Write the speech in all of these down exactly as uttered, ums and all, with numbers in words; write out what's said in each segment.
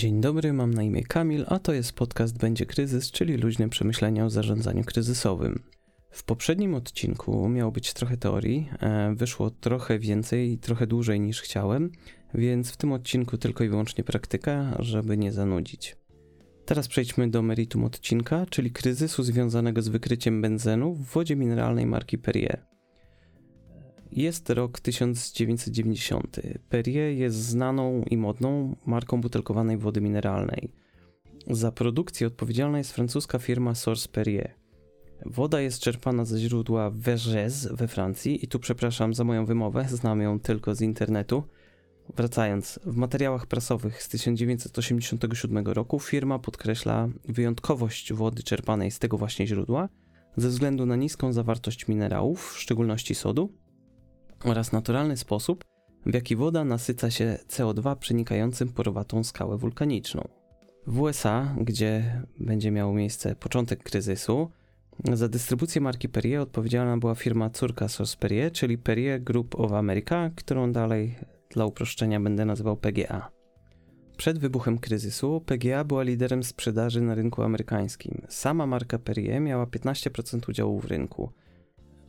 Dzień dobry, mam na imię Kamil, a to jest podcast Będzie Kryzys, czyli luźne przemyślenia o zarządzaniu kryzysowym. W poprzednim odcinku miało być trochę teorii, wyszło trochę więcej i trochę dłużej niż chciałem, więc w tym odcinku tylko i wyłącznie praktyka, żeby nie zanudzić. Teraz przejdźmy do meritum odcinka, czyli kryzysu związanego z wykryciem benzenu w wodzie mineralnej marki Perrier. Jest rok tysiąc dziewięćset dziewięćdziesiąty. Perrier jest znaną i modną marką butelkowanej wody mineralnej. Za produkcję odpowiedzialna jest francuska firma Source Perrier. Woda jest czerpana ze źródła Vergèze we Francji i tu przepraszam za moją wymowę, znam ją tylko z internetu. Wracając, w materiałach prasowych z tysiąc dziewięćset osiemdziesiątego siódmego roku firma podkreśla wyjątkowość wody czerpanej z tego właśnie źródła ze względu na niską zawartość minerałów, w szczególności sodu, oraz naturalny sposób, w jaki woda nasyca się C O dwa przenikającym porowatą skałę wulkaniczną. W U S A, gdzie będzie miał miejsce początek kryzysu, za dystrybucję marki Perrier odpowiedzialna była firma córka Source Perrier, czyli Perrier Group of America, którą dalej dla uproszczenia będę nazywał P G A. Przed wybuchem kryzysu P G A była liderem sprzedaży na rynku amerykańskim. Sama marka Perrier miała piętnaście procent udziału w rynku.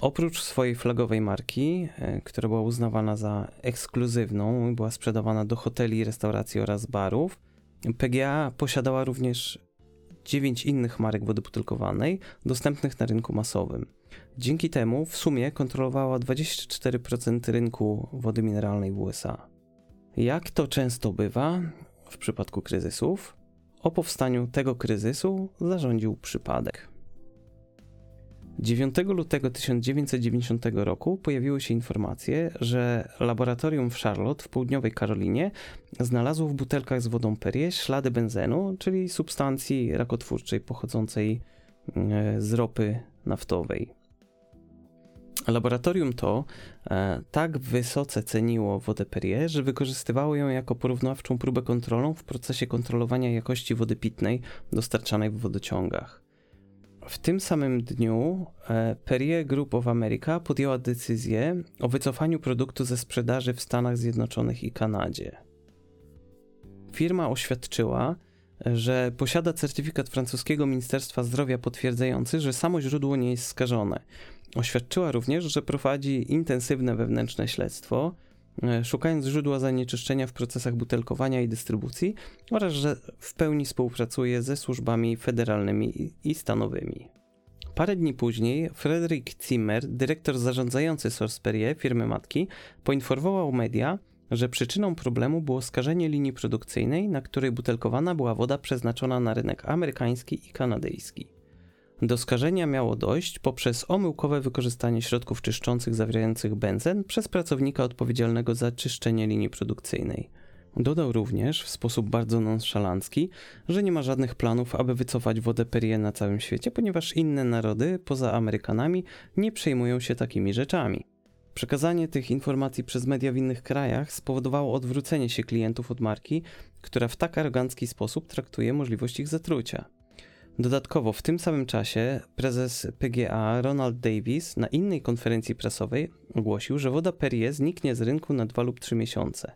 Oprócz swojej flagowej marki, która była uznawana za ekskluzywną i była sprzedawana do hoteli, restauracji oraz barów, P G A posiadała również dziewięć innych marek wody butelkowanej dostępnych na rynku masowym. Dzięki temu w sumie kontrolowała dwadzieścia cztery procent rynku wody mineralnej w U S A. Jak to często bywa w przypadku kryzysów, o powstaniu tego kryzysu zarządził przypadek. dziewiątego lutego tysiąc dziewięćset dziewięćdziesiątego roku pojawiły się informacje, że laboratorium w Charlotte w południowej Karolinie znalazło w butelkach z wodą Perrier ślady benzenu, czyli substancji rakotwórczej pochodzącej z ropy naftowej. Laboratorium to tak wysoce ceniło wodę Perrier, że wykorzystywało ją jako porównawczą próbę kontrolną w procesie kontrolowania jakości wody pitnej dostarczanej w wodociągach. W tym samym dniu Perrier Group of America podjęła decyzję o wycofaniu produktu ze sprzedaży w Stanach Zjednoczonych i Kanadzie. Firma oświadczyła, że posiada certyfikat francuskiego Ministerstwa Zdrowia potwierdzający, że samo źródło nie jest skażone. Oświadczyła również, że prowadzi intensywne wewnętrzne śledztwo, szukając źródła zanieczyszczenia w procesach butelkowania i dystrybucji oraz że w pełni współpracuje ze służbami federalnymi i stanowymi. Parę dni później Frederick Zimmer, dyrektor zarządzający Source Perrier, firmy matki, poinformował media, że przyczyną problemu było skażenie linii produkcyjnej, na której butelkowana była woda przeznaczona na rynek amerykański i kanadyjski. Do skażenia miało dojść poprzez omyłkowe wykorzystanie środków czyszczących zawierających benzen przez pracownika odpowiedzialnego za czyszczenie linii produkcyjnej. Dodał również w sposób bardzo nonszalancki, że nie ma żadnych planów, aby wycofać wodę Perrier na całym świecie, ponieważ inne narody poza Amerykanami nie przejmują się takimi rzeczami. Przekazanie tych informacji przez media w innych krajach spowodowało odwrócenie się klientów od marki, która w tak arogancki sposób traktuje możliwość ich zatrucia. Dodatkowo w tym samym czasie prezes P G A Ronald Davis na innej konferencji prasowej ogłosił, że woda Perrier zniknie z rynku na dwa lub trzy miesiące.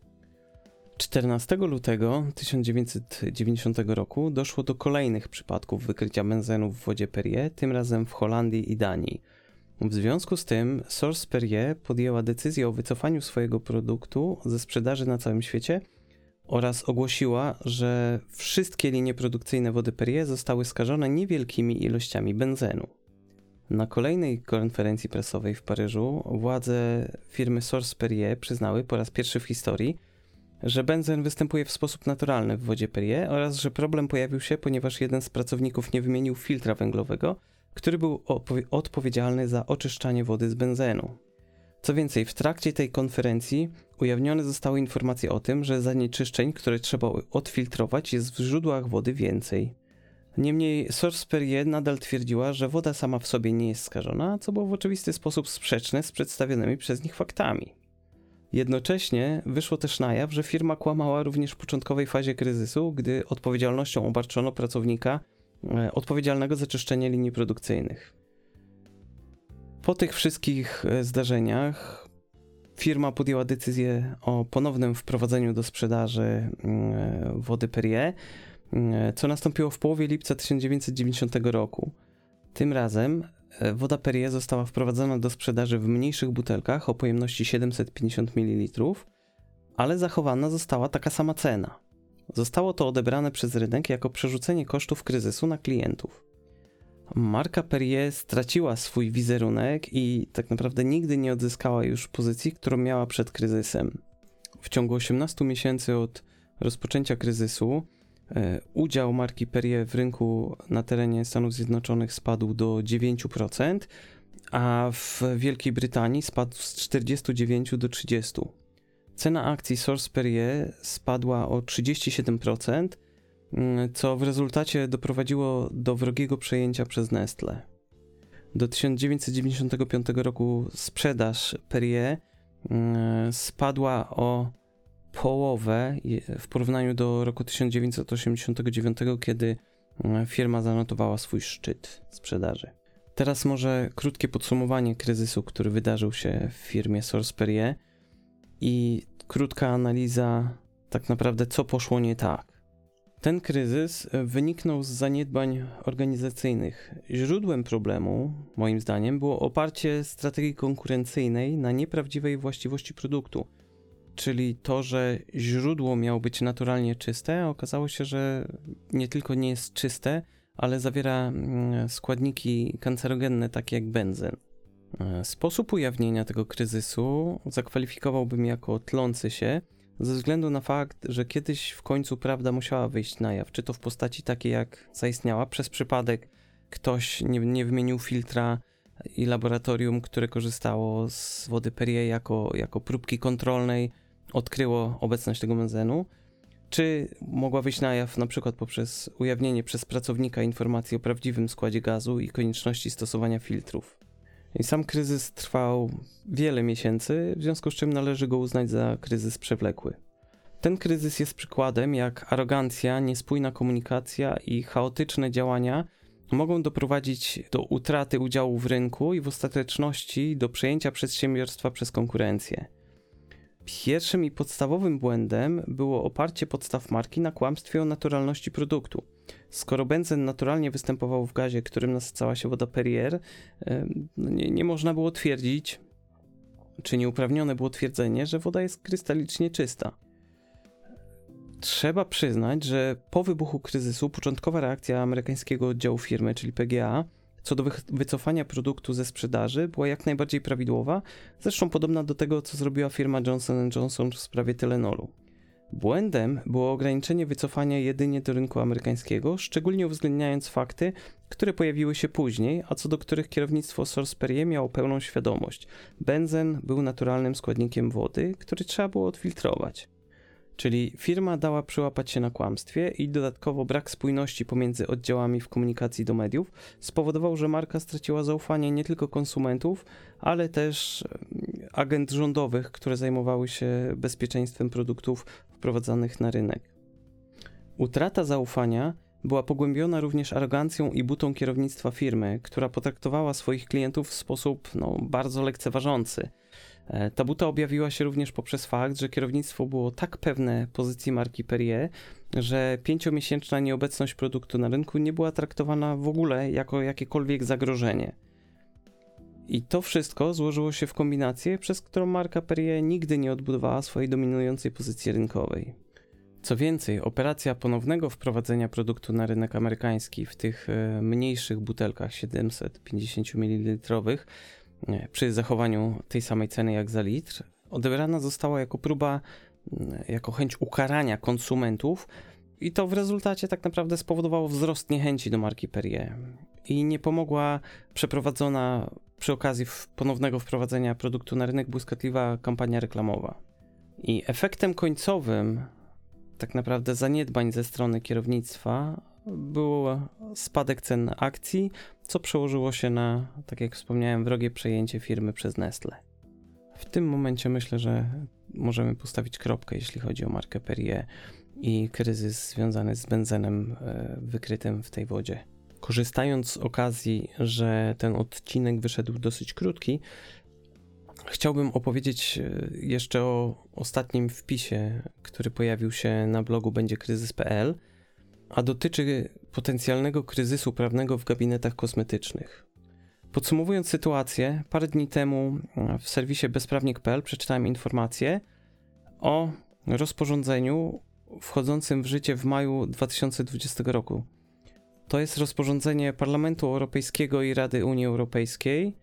czternastego lutego tysiąc dziewięćset dziewięćdziesiątego roku doszło do kolejnych przypadków wykrycia benzenu w wodzie Perrier, tym razem w Holandii i Danii. W związku z tym Source Perrier podjęła decyzję o wycofaniu swojego produktu ze sprzedaży na całym świecie oraz ogłosiła, że wszystkie linie produkcyjne wody Perrier zostały skażone niewielkimi ilościami benzenu. Na kolejnej konferencji prasowej w Paryżu władze firmy Source Perrier przyznały po raz pierwszy w historii, że benzen występuje w sposób naturalny w wodzie Perrier oraz że problem pojawił się, ponieważ jeden z pracowników nie wymienił filtra węglowego, który był opo- odpowiedzialny za oczyszczanie wody z benzenu. Co więcej, w trakcie tej konferencji ujawnione zostały informacje o tym, że zanieczyszczeń, które trzeba odfiltrować, jest w źródłach wody więcej. Niemniej Source Perrier nadal twierdziła, że woda sama w sobie nie jest skażona, co było w oczywisty sposób sprzeczne z przedstawionymi przez nich faktami. Jednocześnie wyszło też na jaw, że firma kłamała również w początkowej fazie kryzysu, gdy odpowiedzialnością obarczono pracownika odpowiedzialnego za czyszczenie linii produkcyjnych. Po tych wszystkich zdarzeniach Firma podjęła decyzję o ponownym wprowadzeniu do sprzedaży wody Perrier, co nastąpiło w połowie lipca tysiąc dziewięćset dziewięćdziesiątego roku. Tym razem woda Perrier została wprowadzona do sprzedaży w mniejszych butelkach o pojemności siedemset pięćdziesiąt mililitrów, ale zachowana została taka sama cena. Zostało to odebrane przez rynek jako przerzucenie kosztów kryzysu na klientów. Marka Perrier straciła swój wizerunek i tak naprawdę nigdy nie odzyskała już pozycji, którą miała przed kryzysem. W ciągu osiemnastu miesięcy od rozpoczęcia kryzysu udział marki Perrier w rynku na terenie Stanów Zjednoczonych spadł do dziewięciu procent, a w Wielkiej Brytanii spadł z czterdziestu dziewięciu do trzydziestu. Cena akcji Source Perrier spadła o trzydzieści siedem procent, co w rezultacie doprowadziło do wrogiego przejęcia przez Nestle. Do tysiąc dziewięćset dziewięćdziesiątego piątego roku sprzedaż Perrier spadła o połowę w porównaniu do roku tysiąc dziewięćset osiemdziesiątego dziewiątego, kiedy firma zanotowała swój szczyt sprzedaży. Teraz może krótkie podsumowanie kryzysu, który wydarzył się w firmie Source Perrier i krótka analiza tak naprawdę co poszło nie tak. Ten kryzys wyniknął z zaniedbań organizacyjnych. Źródłem problemu, moim zdaniem, było oparcie strategii konkurencyjnej na nieprawdziwej właściwości produktu. Czyli to, że źródło miało być naturalnie czyste, a okazało się, że nie tylko nie jest czyste, ale zawiera składniki kancerogenne takie jak benzen. Sposób ujawnienia tego kryzysu zakwalifikowałbym jako tlący się, ze względu na fakt, że kiedyś w końcu prawda musiała wyjść na jaw, czy to w postaci takiej jak zaistniała przez przypadek, ktoś nie, nie wymienił filtra i laboratorium, które korzystało z wody Perrier jako, jako próbki kontrolnej, odkryło obecność tego benzenu, czy mogła wyjść na jaw na przykład poprzez ujawnienie przez pracownika informacji o prawdziwym składzie gazu i konieczności stosowania filtrów. I sam kryzys trwał wiele miesięcy, w związku z czym należy go uznać za kryzys przewlekły. Ten kryzys jest przykładem, jak arogancja, niespójna komunikacja i chaotyczne działania mogą doprowadzić do utraty udziału w rynku i w ostateczności do przejęcia przedsiębiorstwa przez konkurencję. Pierwszym i podstawowym błędem było oparcie podstaw marki na kłamstwie o naturalności produktu. Skoro benzen naturalnie występował w gazie, którym nasycała się woda Perrier, nie, nie można było twierdzić, czy nieuprawnione było twierdzenie, że woda jest krystalicznie czysta. Trzeba przyznać, że po wybuchu kryzysu początkowa reakcja amerykańskiego oddziału firmy, czyli P G A, co do wy- wycofania produktu ze sprzedaży była jak najbardziej prawidłowa, zresztą podobna do tego, co zrobiła firma Johnson and Johnson w sprawie Tylenolu. Błędem było ograniczenie wycofania jedynie do rynku amerykańskiego, szczególnie uwzględniając fakty, które pojawiły się później, a co do których kierownictwo Source Perrier miało pełną świadomość. Benzen był naturalnym składnikiem wody, który trzeba było odfiltrować. Czyli firma dała przyłapać się na kłamstwie i dodatkowo brak spójności pomiędzy oddziałami w komunikacji do mediów spowodował, że marka straciła zaufanie nie tylko konsumentów, ale też agent rządowych, które zajmowały się bezpieczeństwem produktów wprowadzanych na rynek. Utrata zaufania była pogłębiona również arogancją i butą kierownictwa firmy, która potraktowała swoich klientów w sposób no, bardzo lekceważący. Ta buta objawiła się również poprzez fakt, że kierownictwo było tak pewne pozycji marki Perrier, że pięciomiesięczna nieobecność produktu na rynku nie była traktowana w ogóle jako jakiekolwiek zagrożenie. I to wszystko złożyło się w kombinację, przez którą marka Perrier nigdy nie odbudowała swojej dominującej pozycji rynkowej. Co więcej, operacja ponownego wprowadzenia produktu na rynek amerykański w tych mniejszych butelkach siedemset pięćdziesiąt mililitrów przy zachowaniu tej samej ceny jak za litr, odebrana została jako próba, jako chęć ukarania konsumentów i to w rezultacie tak naprawdę spowodowało wzrost niechęci do marki Perrier i nie pomogła przeprowadzona przy okazji ponownego wprowadzenia produktu na rynek błyskotliwa kampania reklamowa. I efektem końcowym tak naprawdę zaniedbań ze strony kierownictwa był spadek cen akcji, co przełożyło się na, tak jak wspomniałem, wrogie przejęcie firmy przez Nestle. W tym momencie myślę, że możemy postawić kropkę, jeśli chodzi o markę Perrier i kryzys związany z benzenem wykrytym w tej wodzie. Korzystając z okazji, że ten odcinek wyszedł dosyć krótki, Chciałbym opowiedzieć jeszcze o ostatnim wpisie, który pojawił się na blogu będzie kryzys kropka pe el, a dotyczy potencjalnego kryzysu prawnego w gabinetach kosmetycznych. Podsumowując sytuację, parę dni temu w serwisie bezprawnik kropka pe el przeczytałem informację o rozporządzeniu wchodzącym w życie w maju dwa tysiące dwudziestego roku. To jest rozporządzenie Parlamentu Europejskiego i Rady Unii Europejskiej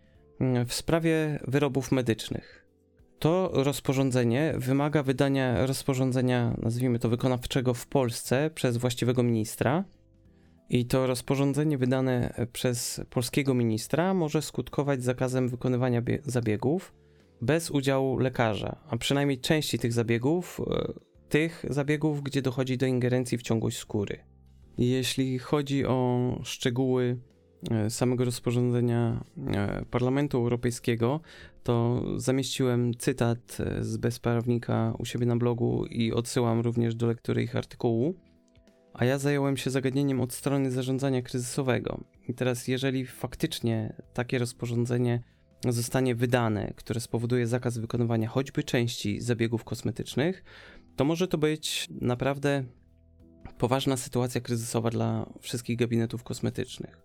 w sprawie wyrobów medycznych. To rozporządzenie wymaga wydania rozporządzenia, nazwijmy to wykonawczego w Polsce przez właściwego ministra i to rozporządzenie wydane przez polskiego ministra może skutkować zakazem wykonywania bie- zabiegów bez udziału lekarza, a przynajmniej części tych zabiegów, tych zabiegów, gdzie dochodzi do ingerencji w ciągłość skóry. Jeśli chodzi o szczegóły samego rozporządzenia Parlamentu Europejskiego, to zamieściłem cytat z bezprawnika u siebie na blogu i odsyłam również do lektury ich artykułu, a ja zająłem się zagadnieniem od strony zarządzania kryzysowego. I teraz, jeżeli faktycznie takie rozporządzenie zostanie wydane, które spowoduje zakaz wykonywania choćby części zabiegów kosmetycznych, to może to być naprawdę poważna sytuacja kryzysowa dla wszystkich gabinetów kosmetycznych.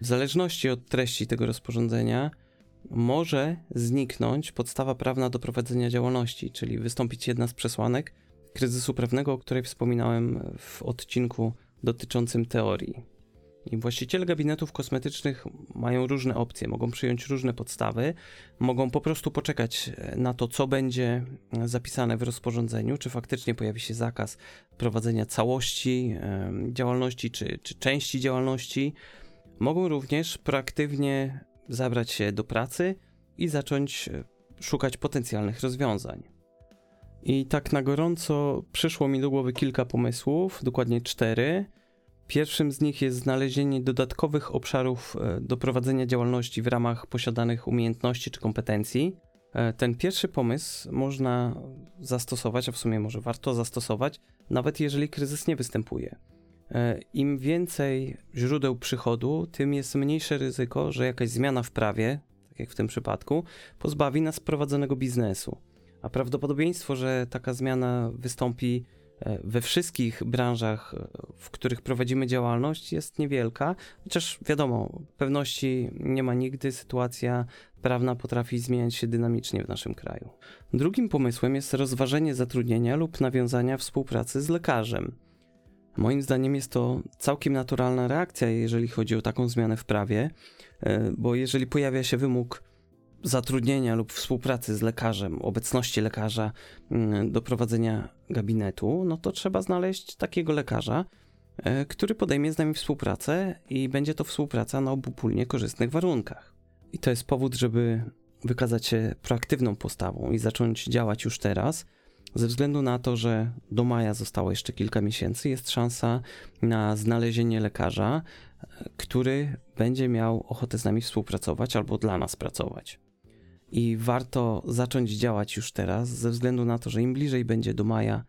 W zależności od treści tego rozporządzenia może zniknąć podstawa prawna do prowadzenia działalności, czyli wystąpić jedna z przesłanek kryzysu prawnego, o której wspominałem w odcinku dotyczącym teorii. I właściciele gabinetów kosmetycznych mają różne opcje, mogą przyjąć różne podstawy, mogą po prostu poczekać na to, co będzie zapisane w rozporządzeniu, czy faktycznie pojawi się zakaz prowadzenia całości działalności, czy, czy części działalności. Mogą również proaktywnie zabrać się do pracy i zacząć szukać potencjalnych rozwiązań. I tak na gorąco przyszło mi do głowy kilka pomysłów, dokładnie cztery. Pierwszym z nich jest znalezienie dodatkowych obszarów do prowadzenia działalności w ramach posiadanych umiejętności czy kompetencji. Ten pierwszy pomysł można zastosować, a w sumie może warto zastosować, nawet jeżeli kryzys nie występuje. Im więcej źródeł przychodu, tym jest mniejsze ryzyko, że jakaś zmiana w prawie, tak jak w tym przypadku, pozbawi nas prowadzonego biznesu. A prawdopodobieństwo, że taka zmiana wystąpi we wszystkich branżach, w których prowadzimy działalność, jest niewielka, chociaż wiadomo, pewności nie ma nigdy, sytuacja prawna potrafi zmieniać się dynamicznie w naszym kraju. Drugim pomysłem jest rozważenie zatrudnienia lub nawiązania współpracy z lekarzem. Moim zdaniem jest to całkiem naturalna reakcja, jeżeli chodzi o taką zmianę w prawie, bo jeżeli pojawia się wymóg zatrudnienia lub współpracy z lekarzem, obecności lekarza do prowadzenia gabinetu, no to trzeba znaleźć takiego lekarza, który podejmie z nami współpracę i będzie to współpraca na obopólnie korzystnych warunkach. I to jest powód, żeby wykazać się proaktywną postawą i zacząć działać już teraz. Ze względu na to, że do maja zostało jeszcze kilka miesięcy, jest szansa na znalezienie lekarza, który będzie miał ochotę z nami współpracować albo dla nas pracować. I warto zacząć działać już teraz, ze względu na to, że im bliżej będzie do maja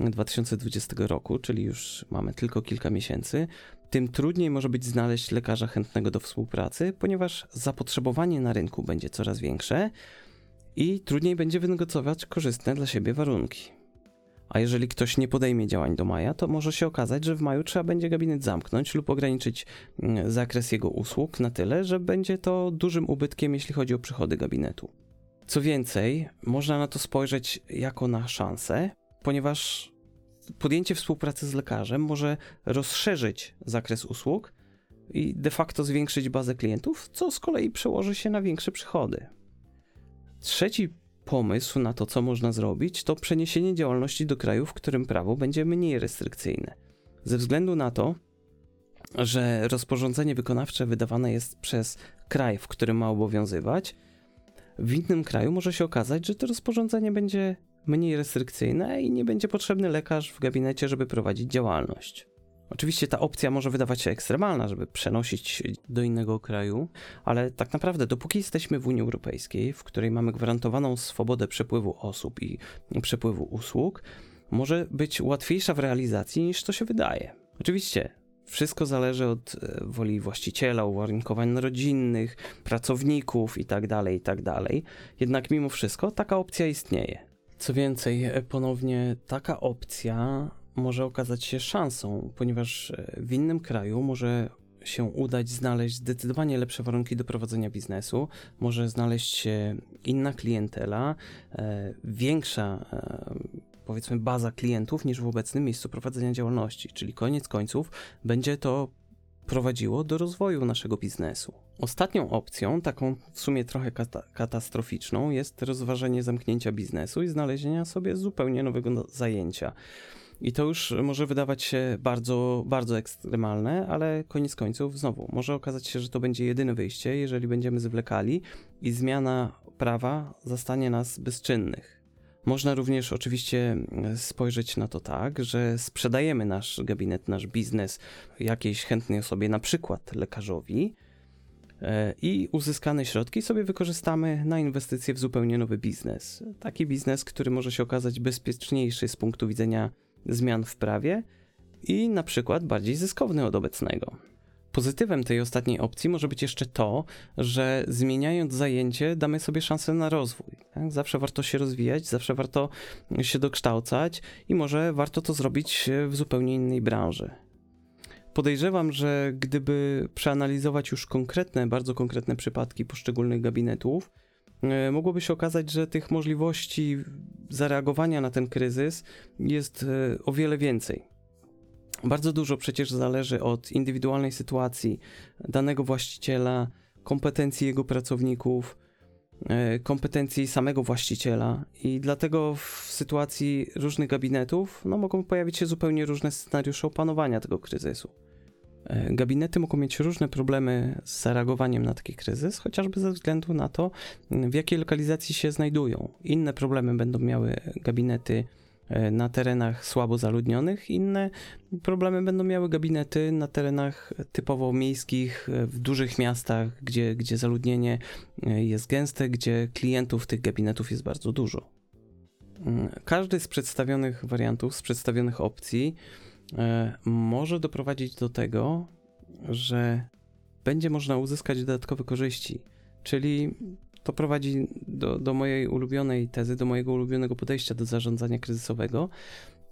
dwa tysiące dwudziestego roku, czyli już mamy tylko kilka miesięcy, tym trudniej może być znaleźć lekarza chętnego do współpracy, ponieważ zapotrzebowanie na rynku będzie coraz większe i trudniej będzie wynegocjować korzystne dla siebie warunki. A jeżeli ktoś nie podejmie działań do maja, to może się okazać, że w maju trzeba będzie gabinet zamknąć lub ograniczyć zakres jego usług na tyle, że będzie to dużym ubytkiem, jeśli chodzi o przychody gabinetu. Co więcej, można na to spojrzeć jako na szansę, ponieważ podjęcie współpracy z lekarzem może rozszerzyć zakres usług i de facto zwiększyć bazę klientów, co z kolei przełoży się na większe przychody. Trzeci pomysł na to, co można zrobić, to przeniesienie działalności do kraju, w którym prawo będzie mniej restrykcyjne. Ze względu na to, że rozporządzenie wykonawcze wydawane jest przez kraj, w którym ma obowiązywać, w innym kraju może się okazać, że to rozporządzenie będzie mniej restrykcyjne i nie będzie potrzebny lekarz w gabinecie, żeby prowadzić działalność. Oczywiście ta opcja może wydawać się ekstremalna, żeby przenosić do innego kraju, ale tak naprawdę dopóki jesteśmy w Unii Europejskiej, w której mamy gwarantowaną swobodę przepływu osób i przepływu usług, może być łatwiejsza w realizacji niż to się wydaje. Oczywiście Wszystko zależy od woli właściciela, uwarunkowań rodzinnych, pracowników itd., itd. Jednak mimo wszystko taka opcja istnieje. Co więcej, ponownie taka opcja może okazać się szansą, ponieważ w innym kraju może się udać znaleźć zdecydowanie lepsze warunki do prowadzenia biznesu, może znaleźć się inna klientela, większa powiedzmy baza klientów niż w obecnym miejscu prowadzenia działalności, czyli koniec końców będzie to prowadziło do rozwoju naszego biznesu. Ostatnią opcją, taką w sumie trochę kata- katastroficzną, jest rozważenie zamknięcia biznesu i znalezienia sobie zupełnie nowego zajęcia. I to już może wydawać się bardzo, bardzo ekstremalne, ale koniec końców znowu może okazać się, że to będzie jedyne wyjście, jeżeli będziemy zwlekali i zmiana prawa zastanie nas bezczynnych. Można również oczywiście spojrzeć na to tak, że sprzedajemy nasz gabinet, nasz biznes jakiejś chętnej osobie, na przykład lekarzowi, i uzyskane środki sobie wykorzystamy na inwestycje w zupełnie nowy biznes. Taki biznes, który może się okazać bezpieczniejszy z punktu widzenia zmian w prawie i na przykład bardziej zyskowny od obecnego. Pozytywem tej ostatniej opcji może być jeszcze to, że zmieniając zajęcie damy sobie szansę na rozwój. Tak? Zawsze warto się rozwijać, zawsze warto się dokształcać i może warto to zrobić w zupełnie innej branży. Podejrzewam, że gdyby przeanalizować już konkretne, bardzo konkretne przypadki poszczególnych gabinetów, mogłoby się okazać, że tych możliwości zareagowania na ten kryzys jest o wiele więcej. Bardzo dużo przecież zależy od indywidualnej sytuacji danego właściciela, kompetencji jego pracowników, kompetencji samego właściciela i dlatego w sytuacji różnych gabinetów no, mogą pojawić się zupełnie różne scenariusze opanowania tego kryzysu. Gabinety mogą mieć różne problemy z zareagowaniem na taki kryzys, chociażby ze względu na to, w jakiej lokalizacji się znajdują. Inne problemy będą miały gabinety na terenach słabo zaludnionych, inne problemy będą miały gabinety na terenach typowo miejskich, w dużych miastach, gdzie, gdzie zaludnienie jest gęste, gdzie klientów tych gabinetów jest bardzo dużo. Każdy z przedstawionych wariantów, z przedstawionych opcji może doprowadzić do tego, że będzie można uzyskać dodatkowe korzyści, czyli to prowadzi do, do mojej ulubionej tezy, do mojego ulubionego podejścia do zarządzania kryzysowego,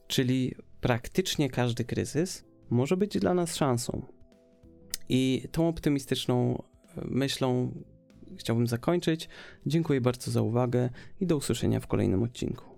czyli praktycznie każdy kryzys może być dla nas szansą. I tą optymistyczną myślą chciałbym zakończyć. Dziękuję bardzo za uwagę i do usłyszenia w kolejnym odcinku.